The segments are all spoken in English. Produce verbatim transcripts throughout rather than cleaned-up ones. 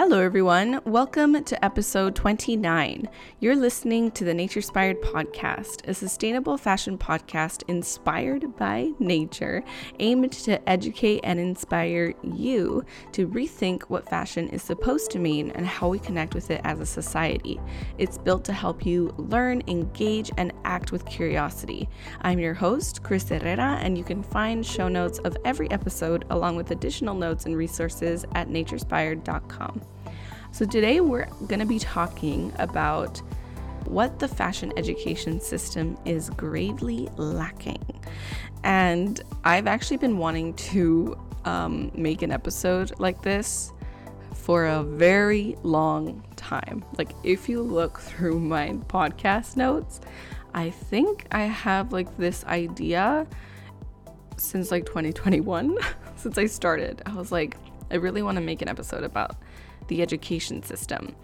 Hello everyone, welcome to episode twenty-nine. You're listening to the Naturspired podcast, a sustainable fashion podcast inspired by nature, aimed to educate and inspire you to rethink what fashion is supposed to mean and how we connect with it as a society. It's built to help you learn, engage, and act with curiosity. I'm your host, Chris Herrera, and you can find show notes of every episode along with additional notes and resources at naturspired dot com. So today we're going to be talking about what the fashion education system is gravely lacking. And I've actually been wanting to um, make an episode like this for a very long time. Like, if you look through my podcast notes, I think I have like this idea since like twenty twenty-one, since I started. I was like, I really want to make an episode about the education system,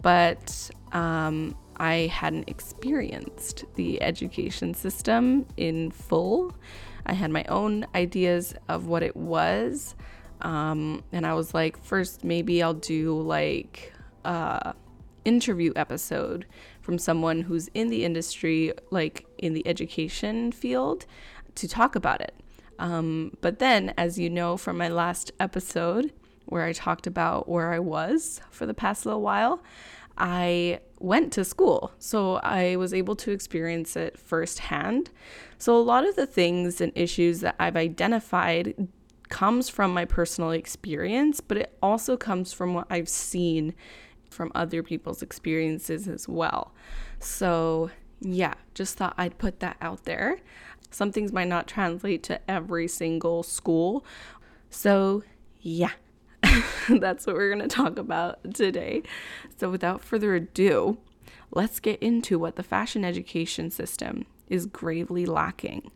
but um, I hadn't experienced the education system in full. I had my own ideas of what it was, um, and I was like, first maybe I'll do like a interview episode from someone who's in the industry, like in the education field, to talk about it. Um, but then, as you know from my last episode, where I talked about where I was for the past little while, I went to school. So I was able to experience it firsthand. So a lot of the things and issues that I've identified comes from my personal experience, but it also comes from what I've seen from other people's experiences as well. So yeah, just thought I'd put that out there. Some things might not translate to every single school. So yeah. That's what we're going to talk about today. So without further ado, let's get into what the fashion education system is gravely lacking.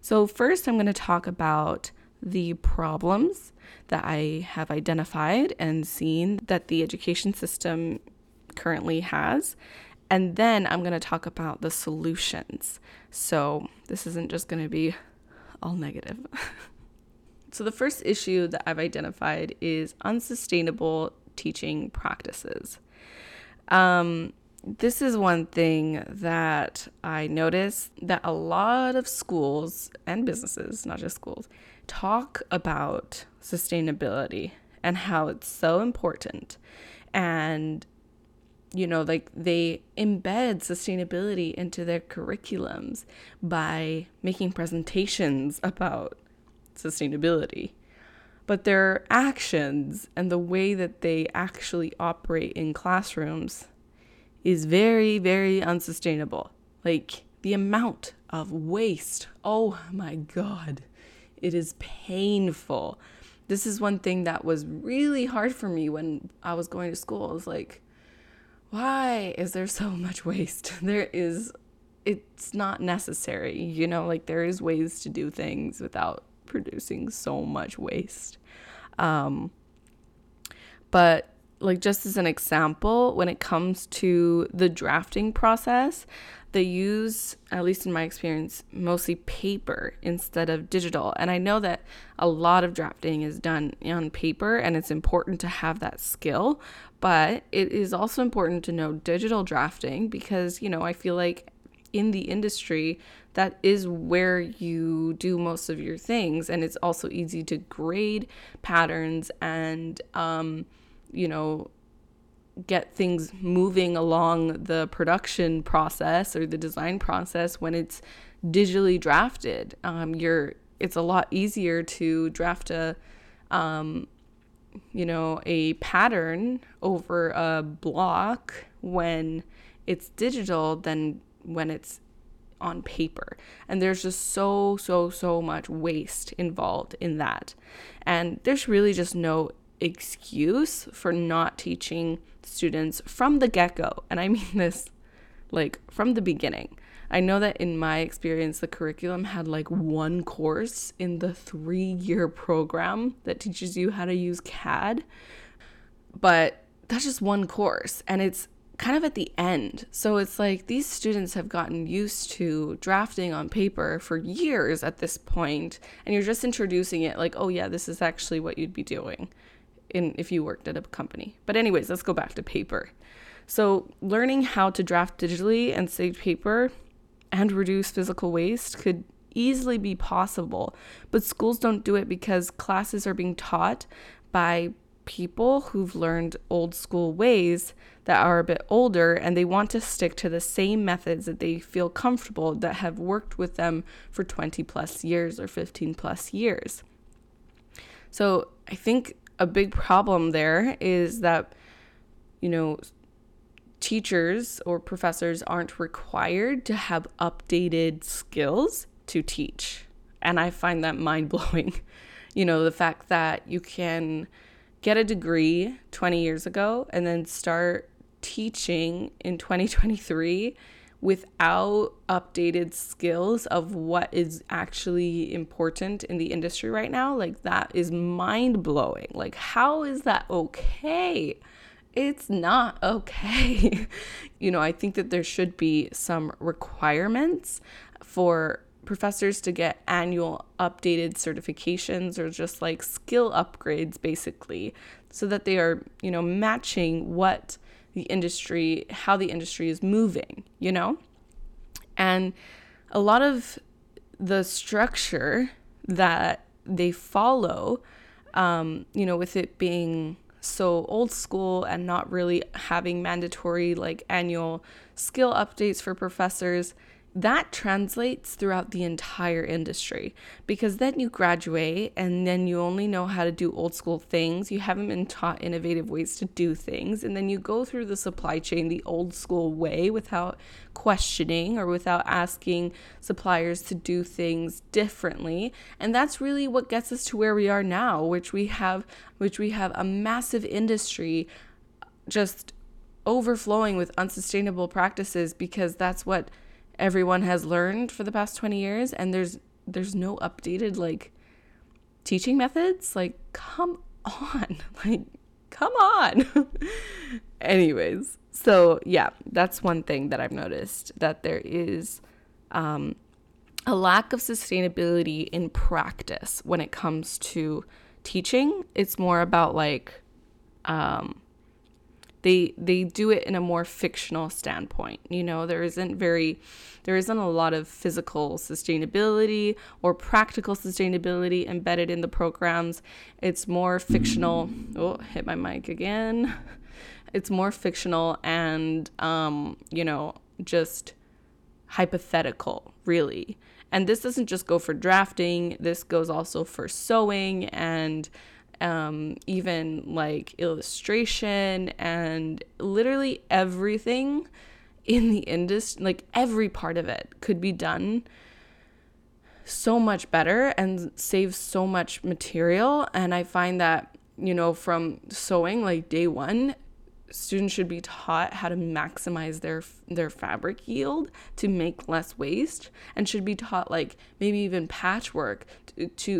So first, I'm going to talk about the problems that I have identified and seen that the education system currently has. And then I'm going to talk about the solutions. So this isn't just going to be all negative. So the first issue that I've identified is unsustainable teaching practices. Um, this is one thing that I noticed that a lot of schools and businesses, not just schools, talk about sustainability and how it's so important. And, you know, like they embed sustainability into their curriculums by making presentations about sustainability, but their actions and the way that they actually operate in classrooms is very, very unsustainable. Like the amount of waste, oh my God, it is painful. This is one thing that was really hard for me when I was going to school. I was like, why is there so much waste? There is, it's not necessary, you know, like there is ways to do things without producing so much waste. Um, but like just as an example, when it comes to the drafting process, they use, at least in my experience, mostly paper instead of digital. And I know that a lot of drafting is done on paper and it's important to have that skill, but it is also important to know digital drafting because, you know, I feel like in the industry, that is where you do most of your things. And it's also easy to grade patterns and, um, you know, get things moving along the production process or the design process when it's digitally drafted. Um, you're, it's a lot easier to draft a, um, you know, a pattern over a block when it's digital than when it's on paper. And there's just so, so, so much waste involved in that. And there's really just no excuse for not teaching students from the get-go. And I mean this like from the beginning. I know that in my experience, the curriculum had like one course in the three-year program that teaches you how to use C A D, but that's just one course. And it's kind of at the end. So it's like these students have gotten used to drafting on paper for years at this point, and you're just introducing it like, oh yeah, this is actually what you'd be doing in if you worked at a company. But anyways, let's go back to paper. So learning how to draft digitally and save paper and reduce physical waste could easily be possible, but schools don't do it because classes are being taught by people who've learned old school ways that are a bit older, and they want to stick to the same methods that they feel comfortable, that have worked with them for twenty plus years or fifteen plus years. So I think a big problem there is that, you know, teachers or professors aren't required to have updated skills to teach. And I find that mind-blowing. You know, the fact that you can get a degree twenty years ago and then start teaching in twenty twenty-three without updated skills of what is actually important in the industry right now, like that is mind-blowing. Like, how is that okay? It's not okay. You know, I think that there should be some requirements for professors to get annual updated certifications or just like skill upgrades, basically, so that they are, you know, matching what the industry, how the industry is moving, you know? And a lot of the structure that they follow, um, you know, with it being so old school and not really having mandatory like annual skill updates for professors, that translates throughout the entire industry, because then you graduate and then you only know how to do old school things. You haven't been taught innovative ways to do things. And then you go through the supply chain the old school way without questioning or without asking suppliers to do things differently. And that's really what gets us to where we are now, which we have, which we have a massive industry just overflowing with unsustainable practices, because that's what everyone has learned for the past twenty years, and there's there's no updated like teaching methods. Like, come on, like come on. Anyways, so yeah, that's one thing that I've noticed, that there is um, a lack of sustainability in practice when it comes to teaching. It's more about like um, They they do it in a more fictional standpoint. You know, there isn't very, there isn't a lot of physical sustainability or practical sustainability embedded in the programs. It's more fictional. Oh, hit my mic again. It's more fictional and, um, you know, just hypothetical, really. And this doesn't just go for drafting. This goes also for sewing and Um, even like illustration and literally everything in the industry, like every part of it could be done so much better and save so much material. And I find that, you know, from sewing, like day one, students should be taught how to maximize their their fabric yield to make less waste, and should be taught like maybe even patchwork to, to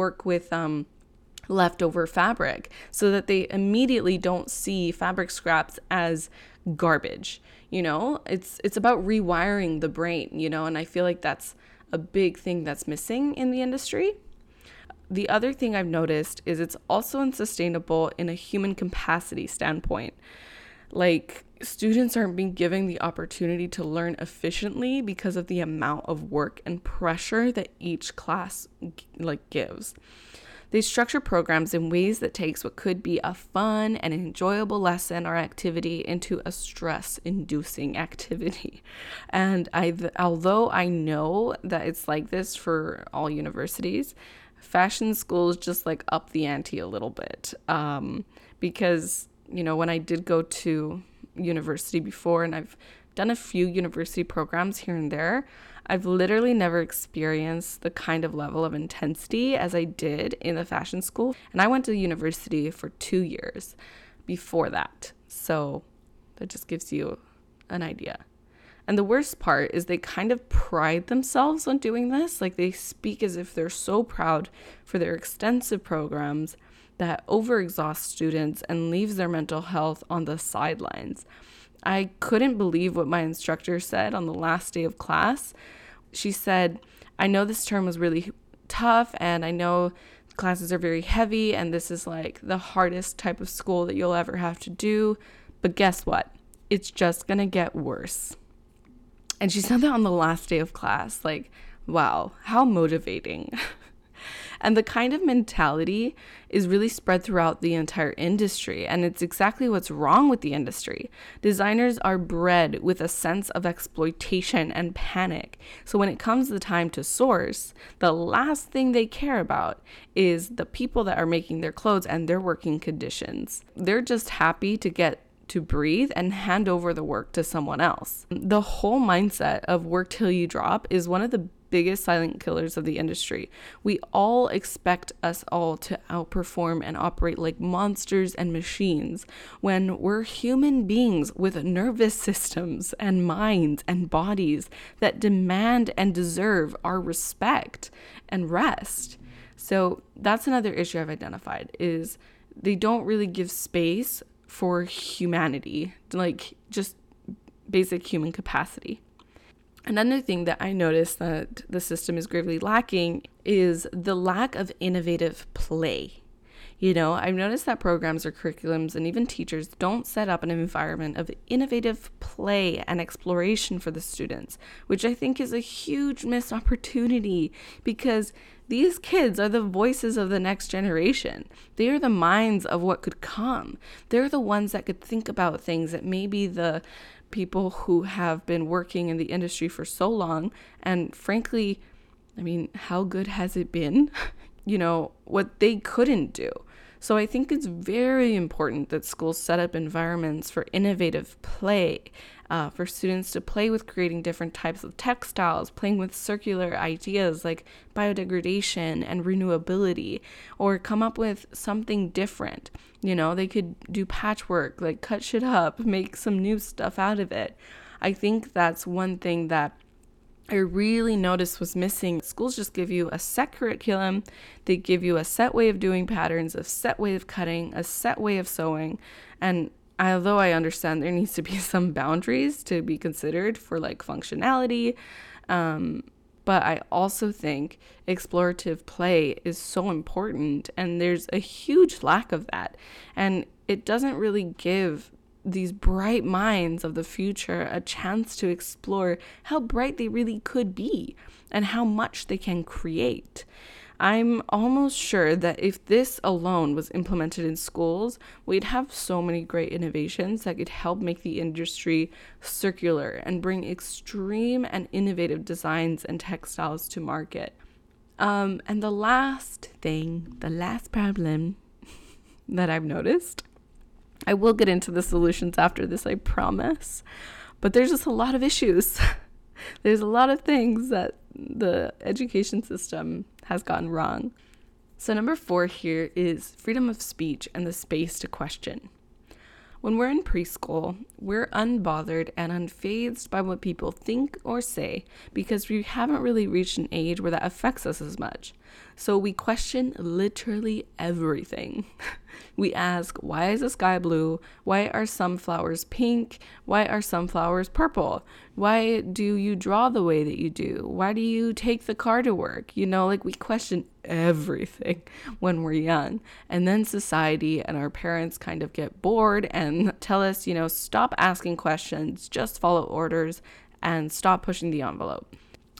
work with um leftover fabric, so that they immediately don't see fabric scraps as garbage. You know, it's it's about rewiring the brain, you know, and I feel like that's a big thing that's missing in the industry. The other thing I've noticed is it's also unsustainable in a human capacity standpoint. Like, students aren't being given the opportunity to learn efficiently because of the amount of work and pressure that each class like gives. They structure programs in ways that takes what could be a fun and enjoyable lesson or activity into a stress-inducing activity. And I, although I know that it's like this for all universities, fashion schools just like up the ante a little bit. Um, because, you know, when I did go to university before, and I've done a few university programs here and there, I've literally never experienced the kind of level of intensity as I did in the fashion school. And I went to university for two years before that. So that just gives you an idea. And the worst part is they kind of pride themselves on doing this. Like, they speak as if they're so proud for their extensive programs that overexhausts students and leaves their mental health on the sidelines. I couldn't believe what my instructor said on the last day of class. She said, "I know this term was really tough, and I know classes are very heavy, and this is like the hardest type of school that you'll ever have to do. But guess what? It's just gonna get worse. And she said that on the last day of class. Like, wow, how motivating. And the kind of mentality is really spread throughout the entire industry, and it's exactly what's wrong with the industry. Designers are bred with a sense of exploitation and panic. So when it comes the time to source, the last thing they care about is the people that are making their clothes and their working conditions. They're just happy to get to breathe and hand over the work to someone else. The whole mindset of work till you drop is one of the biggest silent killers of the industry. We all expect us all to outperform and operate like monsters and machines when we're human beings with nervous systems and minds and bodies that demand and deserve our respect and rest. So that's another issue I've identified, is they don't really give space for humanity, like just basic human capacity. Another thing that I noticed that the system is gravely lacking is the lack of innovative play. You know, I've noticed that programs or curriculums and even teachers don't set up an environment of innovative play and exploration for the students, which I think is a huge missed opportunity, because these kids are the voices of the next generation. They are the minds of what could come. They're the ones that could think about things that maybe the people who have been working in the industry for so long, and frankly, I mean, how good has it been? You know, what they couldn't do. So I think it's very important that schools set up environments for innovative play, uh, for students to play with creating different types of textiles, playing with circular ideas like biodegradation and renewability, or come up with something different. You know, they could do patchwork, like cut shit up, make some new stuff out of it. I think that's one thing that I really noticed was missing. Schools just give you a set curriculum. They give you a set way of doing patterns, a set way of cutting, a set way of sewing. And although I understand there needs to be some boundaries to be considered for like functionality, um, but I also think explorative play is so important, and there's a huge lack of that. And it doesn't really give these bright minds of the future a chance to explore how bright they really could be and how much they can create. I'm almost sure that if this alone was implemented in schools, we'd have so many great innovations that could help make the industry circular and bring extreme and innovative designs and textiles to market. Um, and the last thing, the last problem that I've noticed, I will get into the solutions after this, I promise. But there's just a lot of issues. There's a lot of things that the education system has gotten wrong. So number four here is freedom of speech and the space to question. When we're in preschool, we're unbothered and unfazed by what people think or say because we haven't really reached an age where that affects us as much. So we question literally everything. We ask, why is the sky blue? Why are some flowers pink? Why are some flowers purple? Why do you draw the way that you do? Why do you take the car to work? You know, like we question everything when we're young. And then society and our parents kind of get bored and tell us, you know, stop asking questions, just follow orders and stop pushing the envelope.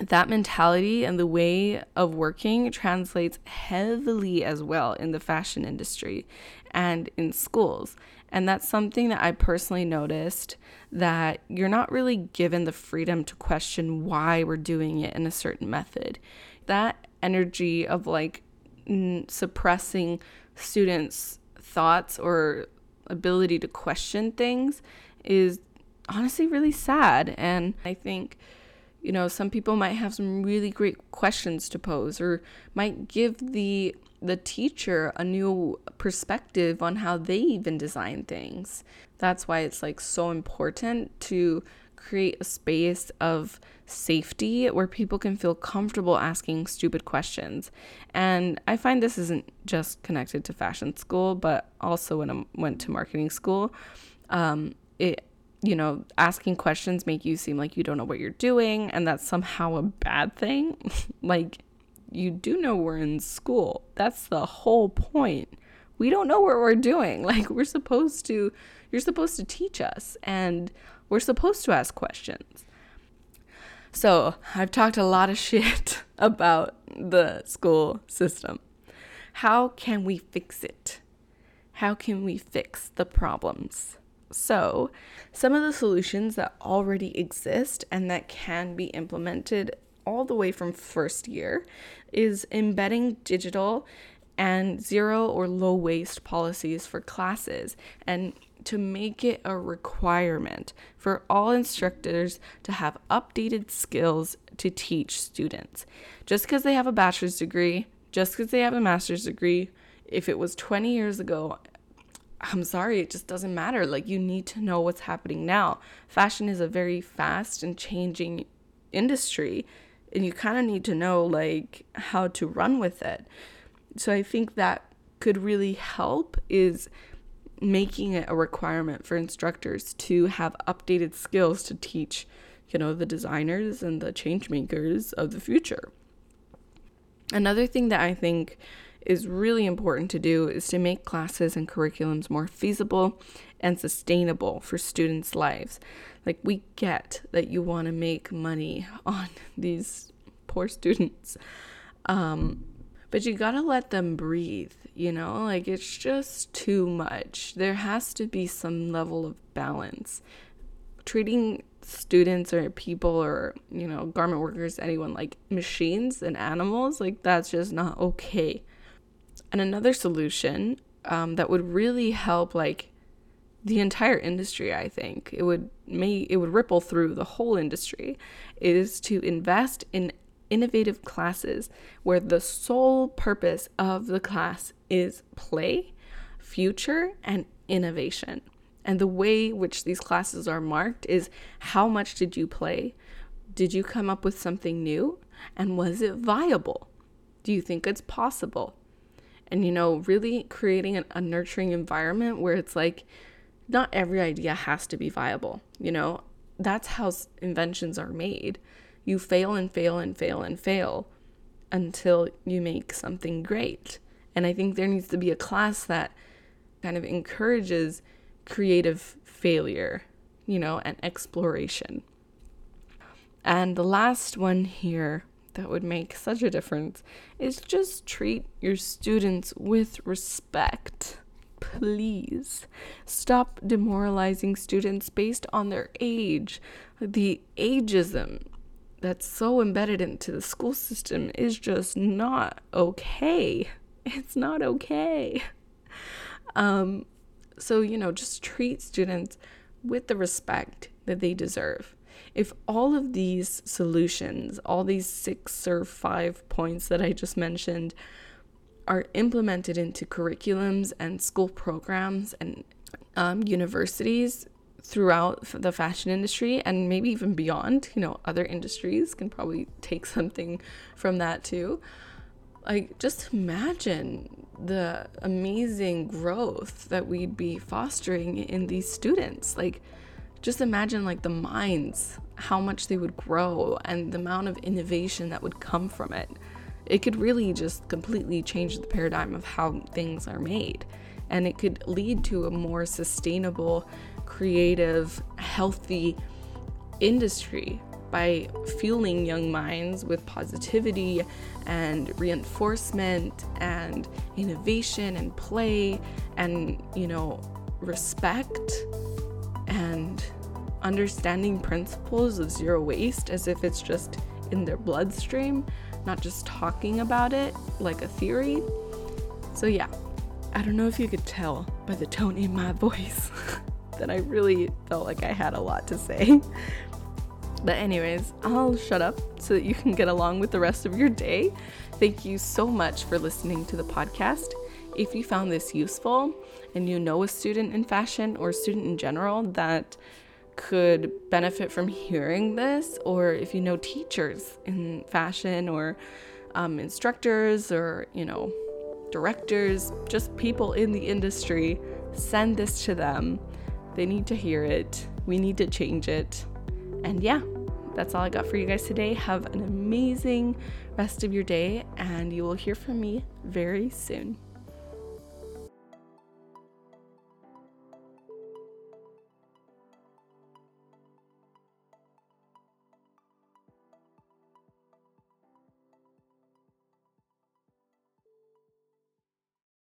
That mentality and the way of working translates heavily as well in the fashion industry and in schools. And that's something that I personally noticed, that you're not really given the freedom to question why we're doing it in a certain method. That energy of like n- suppressing students' thoughts or ability to question things is honestly really sad. And I think, you know, some people might have some really great questions to pose, or might give the the teacher a new perspective on how they even design things. That's why it's like so important to create a space of safety where people can feel comfortable asking stupid questions. And I find this isn't just connected to fashion school, but also when I went to marketing school, um, it you know, asking questions make you seem like you don't know what you're doing, and that's somehow a bad thing. Like, you do know we're in school. That's the whole point. We don't know what we're doing. Like, we're supposed to, you're supposed to teach us, and we're supposed to ask questions. So I've talked a lot of shit about the school system. How can we fix it? How can we fix the problems? So some of the solutions that already exist and that can be implemented all the way from first year is embedding digital and zero or low waste policies for classes, and to make it a requirement for all instructors to have updated skills to teach students. Just because they have a bachelor's degree, just because they have a master's degree, if it was twenty years ago, I'm sorry, it just doesn't matter. Like, you need to know what's happening now. Fashion is a very fast and changing industry, and you kind of need to know, like, how to run with it. So I think that could really help, is making it a requirement for instructors to have updated skills to teach, you know, the designers and the change makers of the future. Another thing that I think is really important to do is to make classes and curriculums more feasible and sustainable for students' lives. Like, we get that you want to make money on these poor students, um, but you gotta let them breathe, you know? Like, it's just too much. There has to be some level of balance. Treating students or people or, you know, garment workers, anyone, like machines and animals, like, that's just not okay. And another solution um, that would really help, like, the entire industry, I think, it would may it would ripple through the whole industry, is to invest in innovative classes where the sole purpose of the class is play, future, and innovation. And the way which these classes are marked is, how much did you play? Did you come up with something new? And was it viable? Do you think it's possible? And, you know, really creating an, a nurturing environment where it's like, not every idea has to be viable. You know, that's how inventions are made. You fail and fail and fail and fail until you make something great. And I think there needs to be a class that kind of encourages creative failure, you know, and exploration. And the last one here that would make such a difference is just treat your students with respect. Please stop demoralizing students based on their age. The ageism that's so embedded into the school system is just not okay. It's not okay. Um, so, you know, just treat students with the respect that they deserve. If all of these solutions, all these six or five points that I just mentioned, are implemented into curriculums and school programs and um, universities throughout the fashion industry, and maybe even beyond, you know, other industries can probably take something from that too. Like, just imagine the amazing growth that we'd be fostering in these students. Like, just imagine, like, the minds, how much they would grow and the amount of innovation that would come from it. It could really just completely change the paradigm of how things are made. And it could lead to a more sustainable, creative, healthy industry by fueling young minds with positivity and reinforcement and innovation and play and, you know, respect and understanding principles of zero waste as if it's just in their bloodstream, not just talking about it like a theory. So yeah, I don't know if you could tell by the tone in my voice that I really felt like I had a lot to say. But anyways, I'll shut up so that you can get along with the rest of your day. Thank you so much for listening to the podcast. If you found this useful and you know a student in fashion or a student in general that could benefit from hearing this, or if you know teachers in fashion or um, instructors or, you know, directors, just people in the industry, send this to them. They need to hear it. We need to change it. And yeah, that's all I got for you guys today. Have an amazing rest of your day, and you will hear from me very soon.